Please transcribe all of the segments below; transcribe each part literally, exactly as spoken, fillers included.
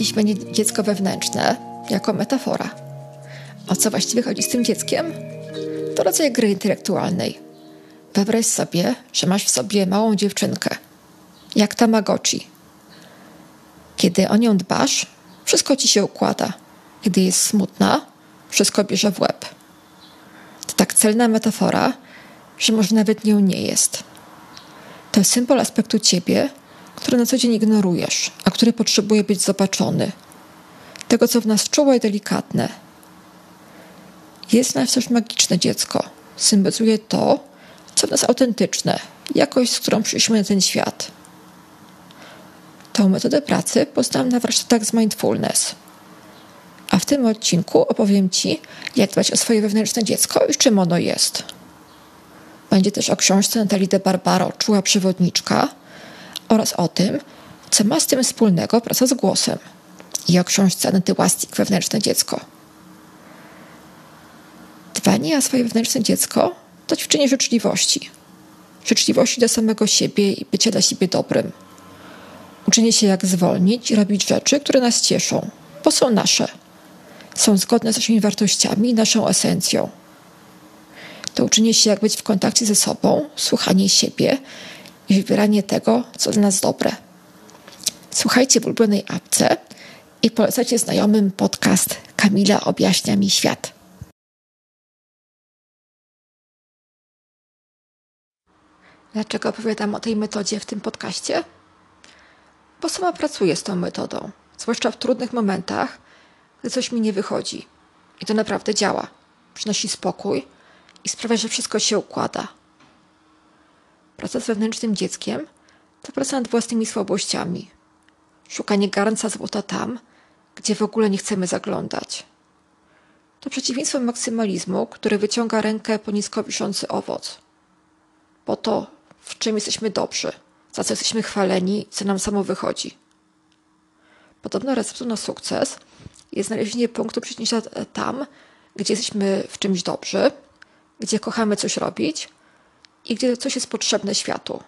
Dziś będzie dziecko wewnętrzne jako metafora. O co właściwie chodzi z tym dzieckiem? To rodzaj gry intelektualnej. Wyobraź sobie, że masz w sobie małą dziewczynkę, jak Tamagotchi. Kiedy o nią dbasz, wszystko ci się układa. Kiedy jest smutna, wszystko bierze w łeb. To tak celna metafora, że może nawet nią nie jest. To symbol aspektu ciebie, który na co dzień ignorujesz, a który potrzebuje być zobaczony. Tego, co w nas czułe i delikatne. Jest w nas też magiczne dziecko. Symbolizuje to, co w nas autentyczne, jakość, z którą przyszliśmy na ten świat. Tą metodę pracy poznałam na warsztatach z mindfulness. A w tym odcinku opowiem ci, jak dbać o swoje wewnętrzne dziecko i czym ono jest. Będzie też o książce Natalii de Barbaro Czuła Przewodniczka oraz o tym, co ma z tym wspólnego praca z głosem i o książce Anety Łastik Wewnętrzne dziecko. Dbanie o swoje wewnętrzne dziecko to ćwiczenie życzliwości. Życzliwości do samego siebie i bycia dla siebie dobrym. Uczenie się jak zwolnić i robić rzeczy, które nas cieszą, bo są nasze. Są zgodne z naszymi wartościami i naszą esencją. To uczenie się jak być w kontakcie ze sobą, słuchanie siebie i wybieranie tego, co dla nas dobre. Słuchajcie w ulubionej apce i polecajcie znajomym podcast Kamila objaśnia mi świat. Dlaczego opowiadam o tej metodzie w tym podcaście? Bo sama pracuję z tą metodą, zwłaszcza w trudnych momentach, gdy coś mi nie wychodzi. I to naprawdę działa. Przynosi spokój i sprawia, że wszystko się układa. Praca z wewnętrznym dzieckiem to praca nad własnymi słabościami. Szukanie garnca złota tam, gdzie w ogóle nie chcemy zaglądać. To przeciwieństwo maksymalizmu, który wyciąga rękę po nisko wiszący owoc. Po to, w czym jesteśmy dobrzy, za co jesteśmy chwaleni, co nam samo wychodzi. Podobno receptą na sukces jest znalezienie punktu przyjścia tam, gdzie jesteśmy w czymś dobrzy, gdzie kochamy coś robić i gdzie coś jest potrzebne światu.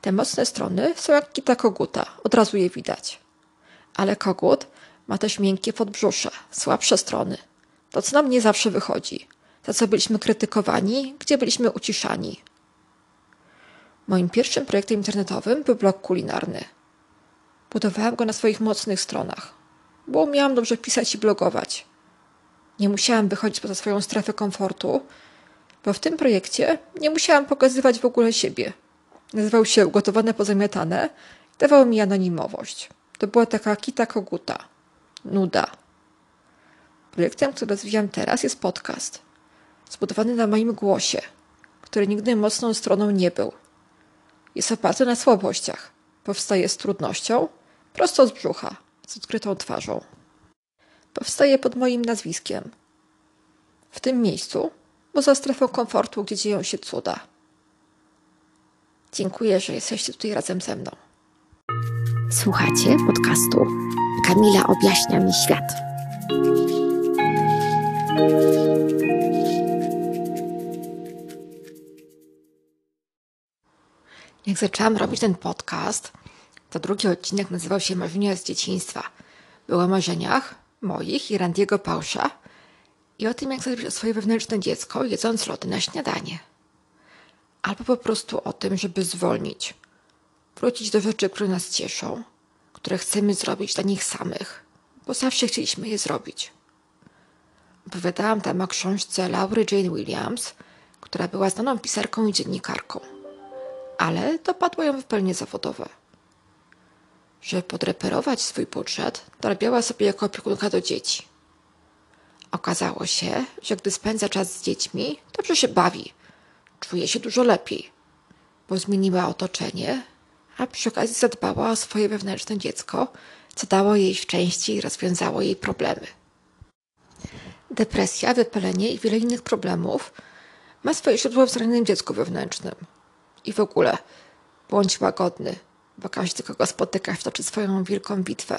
Te mocne strony są jak kita koguta, od razu je widać. Ale kogut ma też miękkie podbrzusze, słabsze strony. To, co nam nie zawsze wychodzi, za co byliśmy krytykowani, gdzie byliśmy uciszani. Moim pierwszym projektem internetowym był blog kulinarny. Budowałam go na swoich mocnych stronach, bo umiałam dobrze pisać i blogować. Nie musiałam wychodzić poza swoją strefę komfortu, bo w tym projekcie nie musiałam pokazywać w ogóle siebie. Nazywał się Gotowane Pozamiatane i dawał mi anonimowość. To była taka kita koguta. Nuda. Projektem, który rozwijam teraz, jest podcast. Zbudowany na moim głosie, który nigdy mocną stroną nie był. Jest oparty na słabościach. Powstaje z trudnością, prosto z brzucha, z odkrytą twarzą. Powstaje pod moim nazwiskiem. W tym miejscu, bo za strefą komfortu, gdzie dzieją się cuda. Dziękuję, że jesteście tutaj razem ze mną. Słuchacie podcastu Kamila objaśnia mi świat. Jak zaczęłam robić ten podcast, to drugi odcinek nazywał się Marzenia z dzieciństwa. Było o marzeniach moich i Randy'ego Pauscha i o tym, jak zadbać o swoje wewnętrzne dziecko, jedząc lody na śniadanie. Albo po prostu o tym, żeby zwolnić. Wrócić do rzeczy, które nas cieszą, które chcemy zrobić dla nich samych, bo zawsze chcieliśmy je zrobić. Opowiadałam tam o książce Laury Jane Williams, która była znaną pisarką i dziennikarką. Ale dopadło ją wypełnienie zawodowe. Żeby podreperować swój budżet, dorabiała sobie jako opiekunka do dzieci. Okazało się, że gdy spędza czas z dziećmi, dobrze się bawi. Czuje się dużo lepiej, bo zmieniła otoczenie, a przy okazji zadbała o swoje wewnętrzne dziecko, co dało jej szczęście i rozwiązało jej problemy. Depresja, wypalenie i wiele innych problemów ma swoje źródło w zranionym dziecku wewnętrznym. I w ogóle, bądź łagodny, bo każdy, kogo spotykasz, toczy swoją wielką bitwę.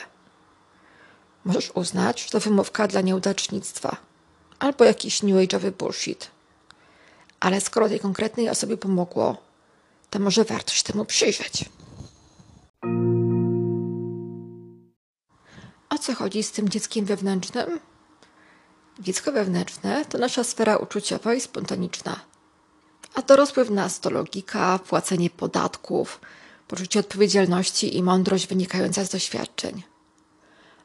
Możesz uznać, że to wymówka dla nieudacznictwa albo jakiś new age'owy bullshit. Ale skoro tej konkretnej osobie pomogło, to może warto się temu przyjrzeć. przechodzi z tym dzieckiem wewnętrznym? Dziecko wewnętrzne to nasza sfera uczuciowa i spontaniczna, a dorosły w nas to logika, płacenie podatków, poczucie odpowiedzialności i mądrość wynikająca z doświadczeń.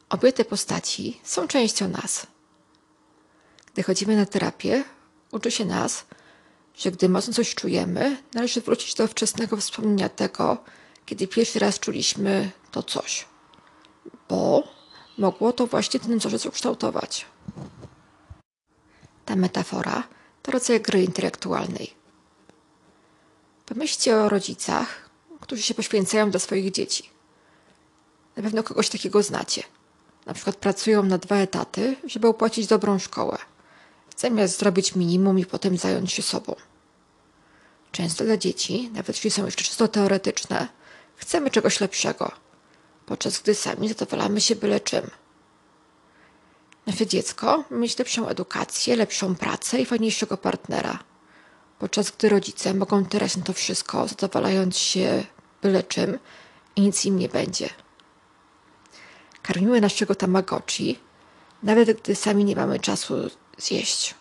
Obie te postaci są częścią nas. Gdy chodzimy na terapię, uczy się nas, że gdy mocno coś czujemy, należy wrócić do wczesnego wspomnienia tego, kiedy pierwszy raz czuliśmy to coś, bo mogło to właśnie ten wzorzec ukształtować. Ta metafora to rodzaj gry intelektualnej. Pomyślcie o rodzicach, którzy się poświęcają dla swoich dzieci. Na pewno kogoś takiego znacie. Na przykład pracują na dwa etaty, żeby opłacić dobrą szkołę, zamiast zrobić minimum i potem zająć się sobą. Często dla dzieci, nawet jeśli są jeszcze czysto teoretyczne, chcemy czegoś lepszego, podczas gdy sami zadowalamy się byle czym. Nasze dziecko ma mieć lepszą edukację, lepszą pracę i fajniejszego partnera, podczas gdy rodzice mogą teraz na to wszystko, zadowalając się byle czym i nic im nie będzie. Karmimy naszego tamagotchi, nawet gdy sami nie mamy czasu zjeść.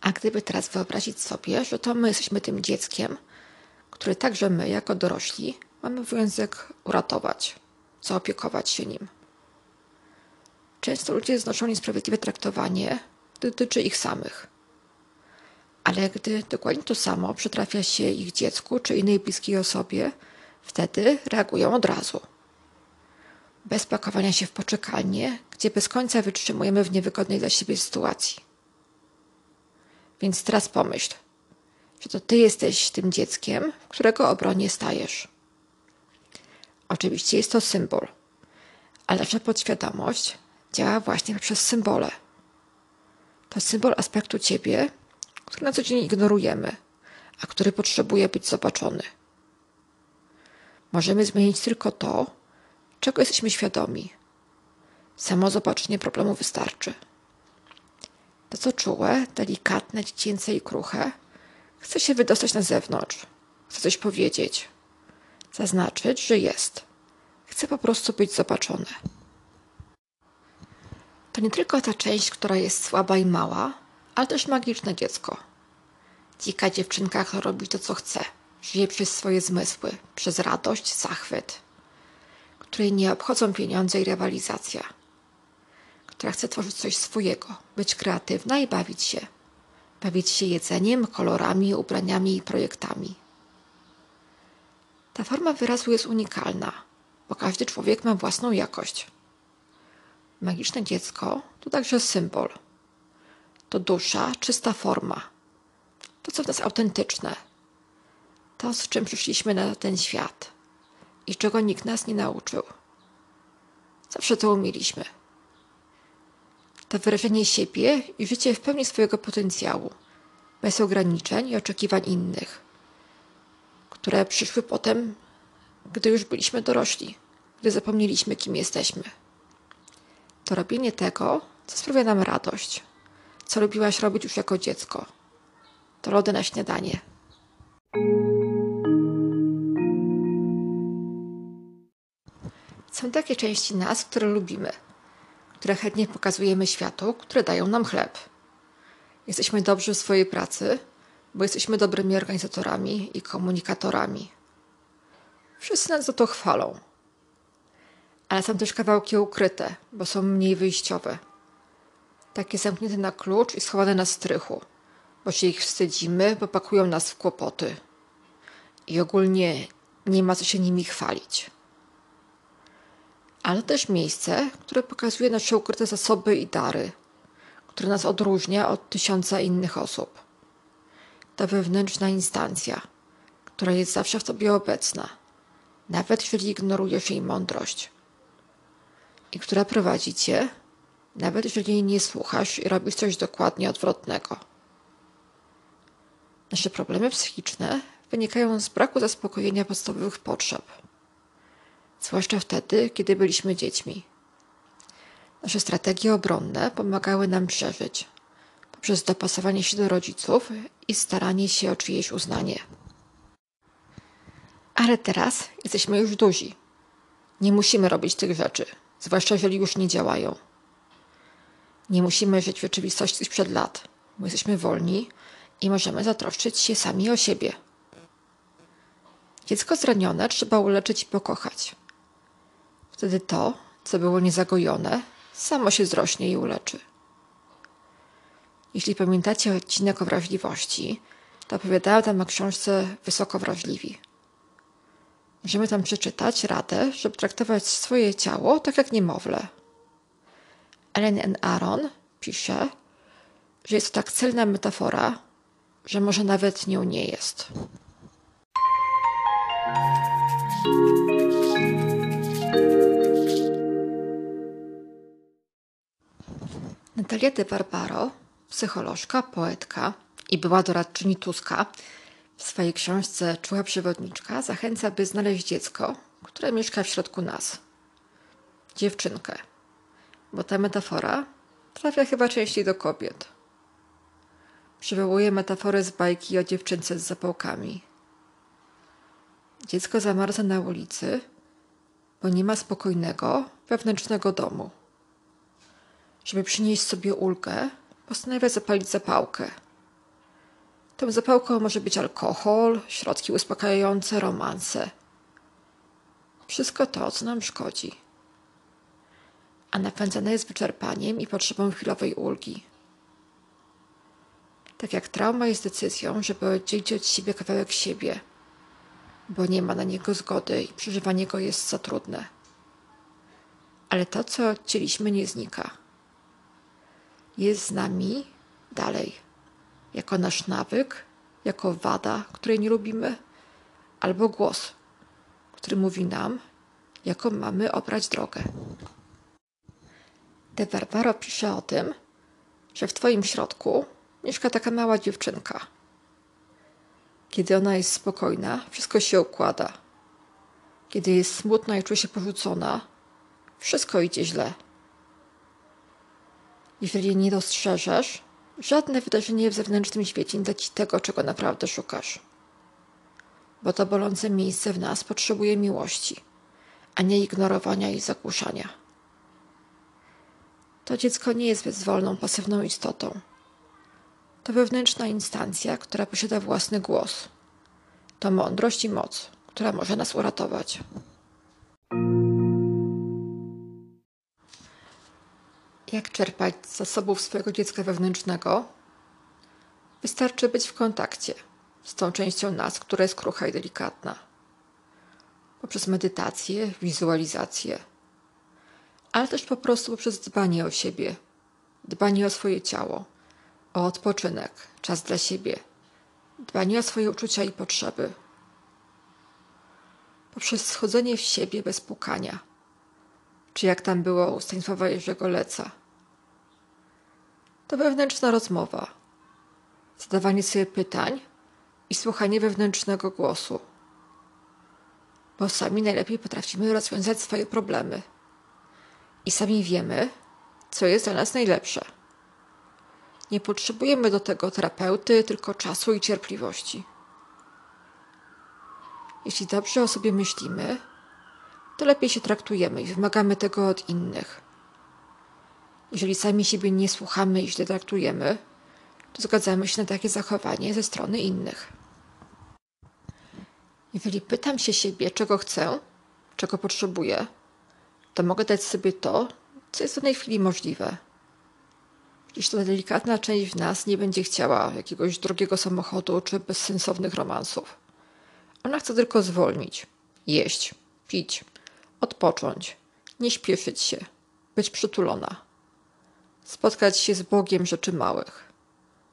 A gdyby teraz wyobrazić sobie, że to my jesteśmy tym dzieckiem, które także my, jako dorośli, mamy obowiązek uratować, zaopiekować się nim. Często ludzie znoszą niesprawiedliwe traktowanie, gdy dotyczy ich samych. Ale gdy dokładnie to samo przytrafia się ich dziecku czy innej bliskiej osobie, wtedy reagują od razu. Bez pakowania się w poczekalnię, gdzie bez końca wytrzymujemy w niewygodnej dla siebie sytuacji. Więc teraz pomyśl, że to ty jesteś tym dzieckiem, w którego obronie stajesz. Oczywiście jest to symbol, ale nasza podświadomość działa właśnie poprzez symbole. To symbol aspektu ciebie, który na co dzień ignorujemy, a który potrzebuje być zobaczony. Możemy zmienić tylko to, czego jesteśmy świadomi. Samo zobaczenie problemu wystarczy. To, co czułe, delikatne, dziecięce i kruche, chce się wydostać na zewnątrz. Chce coś powiedzieć. Zaznaczyć, że jest. Chce po prostu być zobaczone. To nie tylko ta część, która jest słaba i mała, ale też magiczne dziecko. Dzika dziewczynka, która robi to, co chce. Żyje przez swoje zmysły, przez radość, zachwyt. Której nie obchodzą pieniądze i rywalizacja. Która chce tworzyć coś swojego, być kreatywna i bawić się. Bawić się jedzeniem, kolorami, ubraniami i projektami. Ta forma wyrazu jest unikalna, bo każdy człowiek ma własną jakość. Magiczne dziecko to także symbol. To dusza, czysta forma. To, co w nas autentyczne. To, z czym przyszliśmy na ten świat i czego nikt nas nie nauczył. Zawsze to umieliśmy. To wyrażenie siebie i życie w pełni swojego potencjału, bez ograniczeń i oczekiwań innych, które przyszły potem, gdy już byliśmy dorośli, gdy zapomnieliśmy, kim jesteśmy. To robienie tego, co sprawia nam radość, co lubiłaś robić już jako dziecko. To lody na śniadanie. Są takie części nas, które lubimy, które chętnie pokazujemy światu, które dają nam chleb. Jesteśmy dobrzy w swojej pracy, bo jesteśmy dobrymi organizatorami i komunikatorami. Wszyscy nas za to chwalą. Ale są też kawałki ukryte, bo są mniej wyjściowe. Takie zamknięte na klucz i schowane na strychu, bo się ich wstydzimy, bo pakują nas w kłopoty. I ogólnie nie ma co się nimi chwalić. Ale też miejsce, które pokazuje nasze ukryte zasoby i dary, które nas odróżnia od tysiąca innych osób. Ta wewnętrzna instancja, która jest zawsze w tobie obecna, nawet jeżeli ignorujesz jej mądrość. I która prowadzi cię, nawet jeżeli jej nie słuchasz i robisz coś dokładnie odwrotnego. Nasze problemy psychiczne wynikają z braku zaspokojenia podstawowych potrzeb. Zwłaszcza wtedy, kiedy byliśmy dziećmi. Nasze strategie obronne pomagały nam przeżyć poprzez dopasowanie się do rodziców i staranie się o czyjeś uznanie. Ale teraz jesteśmy już duzi. Nie musimy robić tych rzeczy. zwłaszcza jeżeli już nie działają. Nie musimy żyć w rzeczywistości sprzed lat, bo jesteśmy wolni i możemy zatroszczyć się sami o siebie. Dziecko zranione trzeba uleczyć i pokochać. Wtedy to, co było niezagojone, samo się zrośnie i uleczy. Jeśli pamiętacie odcinek o wrażliwości, to opowiadałam tam o książce Wysoko wrażliwi. Możemy tam przeczytać radę, żeby traktować swoje ciało tak jak niemowlę. Elaine N. Aron pisze, że jest to tak celna metafora, że może nawet nią nie jest. Natalia de Barbaro, psycholożka, poetka i była doradczyni Tuska, w swojej książce Czuła Przewodniczka zachęca, by znaleźć dziecko, które mieszka w środku nas. Dziewczynkę, bo ta metafora trafia chyba częściej do kobiet. Przywołuje metaforę z bajki o dziewczynce z zapałkami. Dziecko zamarza na ulicy, bo nie ma spokojnego, wewnętrznego domu. Żeby przynieść sobie ulgę, postanawia zapalić zapałkę. Tą zapałką może być alkohol, środki uspokajające, romanse. Wszystko to, co nam szkodzi. A napędzane jest wyczerpaniem i potrzebą chwilowej ulgi. Tak jak trauma jest decyzją, żeby oddzielić od siebie kawałek siebie, bo nie ma na niego zgody i przeżywanie go jest za trudne. Ale to, co odcięliśmy, nie znika. Jest z nami dalej. Jako nasz nawyk, jako wada, której nie lubimy, albo głos, który mówi nam, jaką mamy obrać drogę. De Barbaro pisze o tym, że w twoim środku mieszka taka mała dziewczynka. Kiedy ona jest spokojna, wszystko się układa. Kiedy jest smutna i czuje się porzucona, wszystko idzie źle. Jeżeli nie dostrzeżesz, żadne wydarzenie w zewnętrznym świecie nie da ci tego, czego naprawdę szukasz. Bo to bolące miejsce w nas potrzebuje miłości, a nie ignorowania i zagłuszania. To dziecko nie jest bezwolną, pasywną istotą. To wewnętrzna instancja, która posiada własny głos. To mądrość i moc, która może nas uratować. Jak czerpać z zasobów swojego dziecka wewnętrznego? Wystarczy być w kontakcie z tą częścią nas, która jest krucha i delikatna. Poprzez medytację, wizualizację. Ale też po prostu poprzez dbanie o siebie. Dbanie o swoje ciało. O odpoczynek, czas dla siebie. Dbanie o swoje uczucia i potrzeby. Poprzez schodzenie w siebie bez pukania. Czy jak tam było u Stanisława Jerzego Leca. To wewnętrzna rozmowa, zadawanie sobie pytań i słuchanie wewnętrznego głosu. Bo sami najlepiej potrafimy rozwiązać swoje problemy i sami wiemy, co jest dla nas najlepsze. Nie potrzebujemy do tego terapeuty, tylko czasu i cierpliwości. Jeśli dobrze o sobie myślimy, to lepiej się traktujemy i wymagamy tego od innych. Jeżeli sami siebie nie słuchamy i źle traktujemy, to zgadzamy się na takie zachowanie ze strony innych. Jeżeli pytam się siebie, czego chcę, czego potrzebuję, to mogę dać sobie to, co jest w danej chwili możliwe. Przecież ta delikatna część w nas nie będzie chciała jakiegoś drogiego samochodu czy bezsensownych romansów. Ona chce tylko zwolnić, jeść, pić. Odpocząć, nie śpieszyć się, być przytulona, spotkać się z Bogiem rzeczy małych,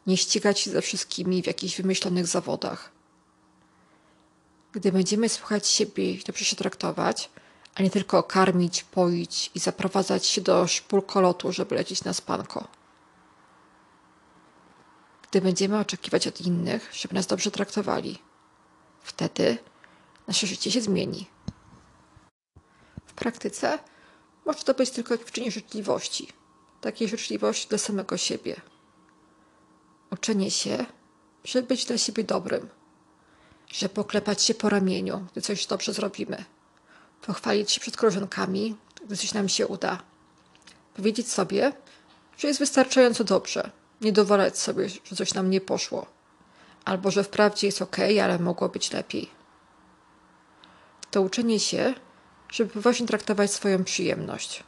nie ścigać się ze wszystkimi w jakichś wymyślonych zawodach. Gdy będziemy słuchać siebie i dobrze się traktować, a nie tylko karmić, poić i zaprowadzać się do szpulkolotu, żeby lecieć na spanko. Gdy będziemy oczekiwać od innych, żeby nas dobrze traktowali, wtedy nasze życie się zmieni. W praktyce może to być tylko ćwiczenie życzliwości, takiej życzliwości dla samego siebie. Uczenie się, żeby być dla siebie dobrym, żeby poklepać się po ramieniu, gdy coś dobrze zrobimy, pochwalić się przed koleżankami, gdy coś nam się uda. Powiedzieć sobie, że jest wystarczająco dobrze. Nie dowalać sobie, że coś nam nie poszło. Albo, że wprawdzie jest okej, ale mogło być lepiej. To uczenie się, żeby właśnie traktować swoją przyjemność.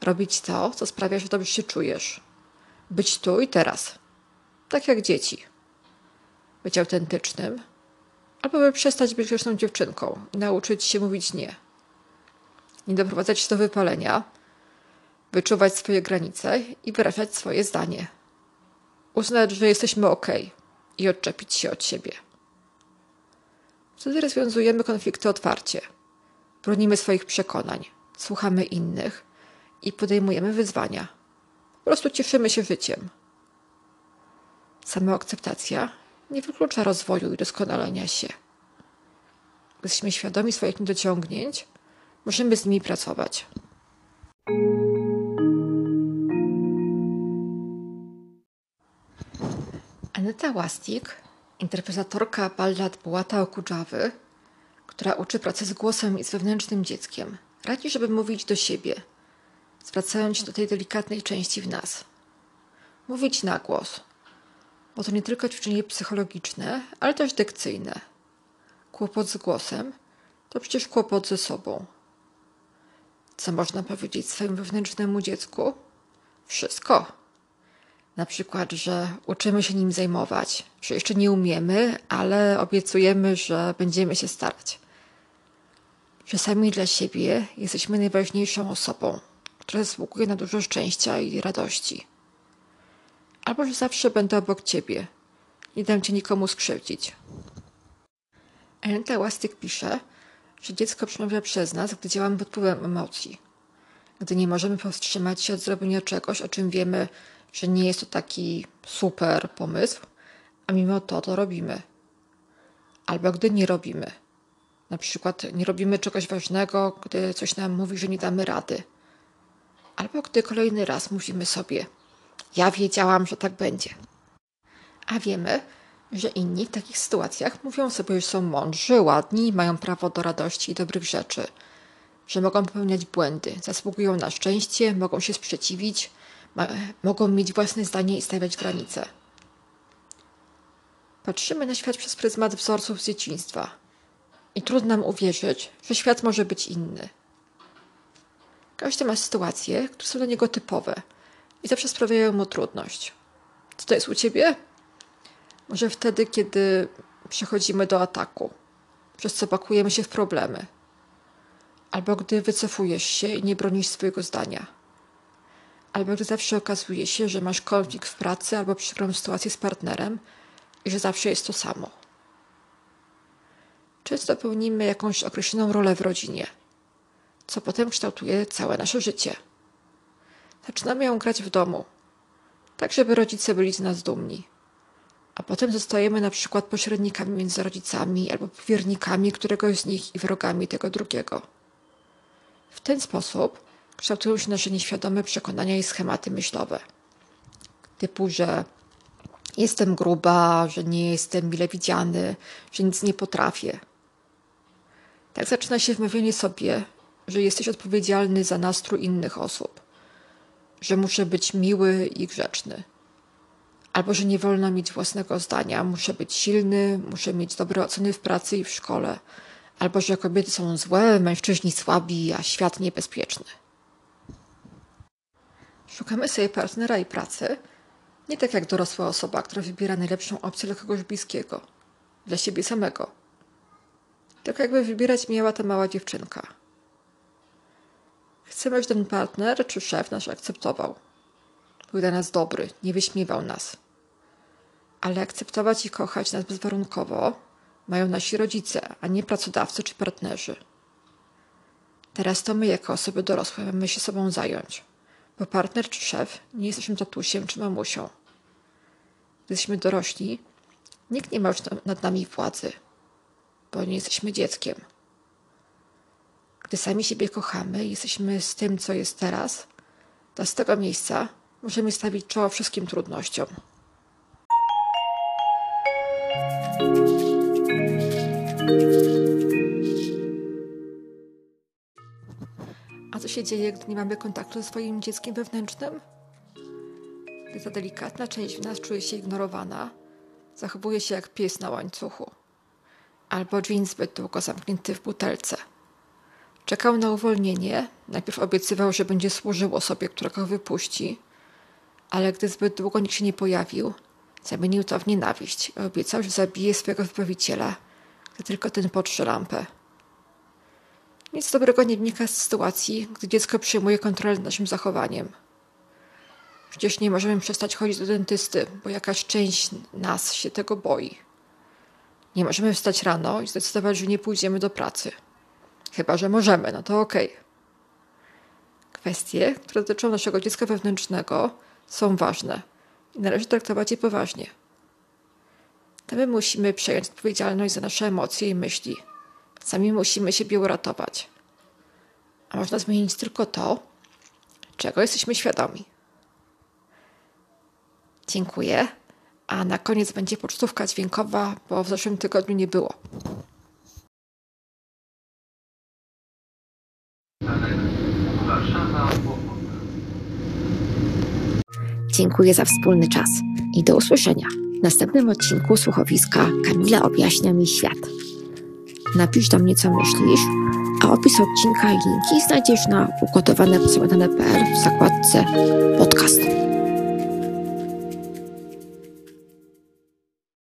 Robić to, co sprawia, że dobrze się czujesz. Być tu i teraz. Tak jak dzieci. Być autentycznym. Albo by przestać być grzeczną dziewczynką i nauczyć się mówić nie. Nie doprowadzać się do wypalenia. Wyczuwać swoje granice i wyrażać swoje zdanie. Uznać, że jesteśmy okej i odczepić się od siebie. Wtedy rozwiązujemy konflikty otwarcie. Bronimy swoich przekonań, słuchamy innych i podejmujemy wyzwania. Po prostu cieszymy się życiem. Samoakceptacja nie wyklucza rozwoju i doskonalenia się. Gdy jesteśmy świadomi swoich niedociągnięć, możemy z nimi pracować. Aneta Łastik, interpretatorka ballad Bułata Okudżawy, która uczy pracy z głosem i z wewnętrznym dzieckiem, radzi, żeby mówić do siebie, zwracając się do tej delikatnej części w nas. Mówić na głos, bo to nie tylko ćwiczenie psychologiczne, ale też dykcyjne. Kłopot z głosem to przecież kłopot ze sobą. Co można powiedzieć swojemu wewnętrznemu dziecku? Wszystko. Na przykład, że uczymy się nim zajmować, że jeszcze nie umiemy, ale obiecujemy, że będziemy się starać. Że sami dla siebie jesteśmy najważniejszą osobą, która zasługuje na dużo szczęścia i radości. Albo, że zawsze będę obok ciebie. Nie dam cię nikomu skrzywdzić. Aneta Łastik pisze, że dziecko przemawia przez nas, gdy działamy pod wpływem emocji. Gdy nie możemy powstrzymać się od zrobienia czegoś, o czym wiemy, że nie jest to taki super pomysł, a mimo to to robimy. Albo gdy nie robimy. Na przykład nie robimy czegoś ważnego, gdy coś nam mówi, że nie damy rady. Albo gdy kolejny raz mówimy sobie, ja wiedziałam, że tak będzie. A wiemy, że inni w takich sytuacjach mówią sobie, że są mądrzy, ładni, mają prawo do radości i dobrych rzeczy. Że mogą popełniać błędy, zasługują na szczęście, mogą się sprzeciwić, Ma, mogą mieć własne zdanie i stawiać granice. Patrzymy na świat przez pryzmat wzorców z dzieciństwa i trudno nam uwierzyć, że świat może być inny. Każdy ma sytuacje, które są dla niego typowe i zawsze sprawiają mu trudność. Co to jest u ciebie? Może wtedy, kiedy przechodzimy do ataku, przez co pakujemy się w problemy. Albo gdy wycofujesz się i nie bronisz swojego zdania. Albo gdy zawsze okazuje się, że masz konflikt w pracy albo przykrą sytuację z partnerem i że zawsze jest to samo. Często pełnimy jakąś określoną rolę w rodzinie, co potem kształtuje całe nasze życie. Zaczynamy ją grać w domu, tak żeby rodzice byli z nas dumni, a potem zostajemy na przykład pośrednikami między rodzicami albo powiernikami któregoś z nich i wrogami tego drugiego. W ten sposób kształtują się nasze nieświadome przekonania i schematy myślowe. Typu, że jestem gruba, że nie jestem mile widziany, że nic nie potrafię. Tak zaczyna się wmawianie sobie, że jesteś odpowiedzialny za nastrój innych osób. Że muszę być miły i grzeczny. Albo, że nie wolno mieć własnego zdania. Muszę być silny, muszę mieć dobre oceny w pracy i w szkole. Albo, że kobiety są złe, mężczyźni słabi, a świat niebezpieczny. Szukamy sobie partnera i pracy, nie tak jak dorosła osoba, która wybiera najlepszą opcję dla kogoś bliskiego, dla siebie samego. Tak jakby wybierać miała ta mała dziewczynka. Chcemy, żeby ten partner czy szef nas akceptował. Był dla nas dobry, nie wyśmiewał nas. Ale akceptować i kochać nas bezwarunkowo mają nasi rodzice, a nie pracodawcy czy partnerzy. Teraz to my jako osoby dorosłe mamy się sobą zająć. Bo partner czy szef nie jesteśmy tatusiem czy mamusią. Gdy jesteśmy dorośli, nikt nie ma już nad nami władzy, bo nie jesteśmy dzieckiem. Gdy sami siebie kochamy i jesteśmy z tym, co jest teraz, to z tego miejsca możemy stawić czoło wszystkim trudnościom. się dzieje, gdy nie mamy kontaktu ze swoim dzieckiem wewnętrznym? Gdy ta delikatna część w nas czuje się ignorowana, zachowuje się jak pies na łańcuchu. Albo dżin zbyt długo zamknięty w butelce. Czekał na uwolnienie, najpierw obiecywał, że będzie służył osobie, która go wypuści, ale gdy zbyt długo nikt się nie pojawił, zamienił to w nienawiść i obiecał, że zabije swojego zbawiciela, gdy tylko ten potrzy lampę. Nic dobrego nie wynika z sytuacji, gdy dziecko przejmuje kontrolę nad naszym zachowaniem. Przecież nie możemy przestać chodzić do dentysty, bo jakaś część nas się tego boi. Nie możemy wstać rano i zdecydować, że nie pójdziemy do pracy. Chyba że możemy, no to okej. Okay. Kwestie, które dotyczą naszego dziecka wewnętrznego, są ważne i należy traktować je poważnie. To my musimy przejąć odpowiedzialność za nasze emocje i myśli. Sami musimy siebie uratować. A można zmienić tylko to, czego jesteśmy świadomi. Dziękuję. A na koniec będzie pocztówka dźwiękowa, bo w zeszłym tygodniu nie było. Dziękuję za wspólny czas i do usłyszenia w następnym odcinku słuchowiska Kamila objaśnia mi świat. Napisz do mnie, co myślisz, a opis odcinka i linki znajdziesz na ugotowane pozamiatane kropka pe el w zakładce podcast.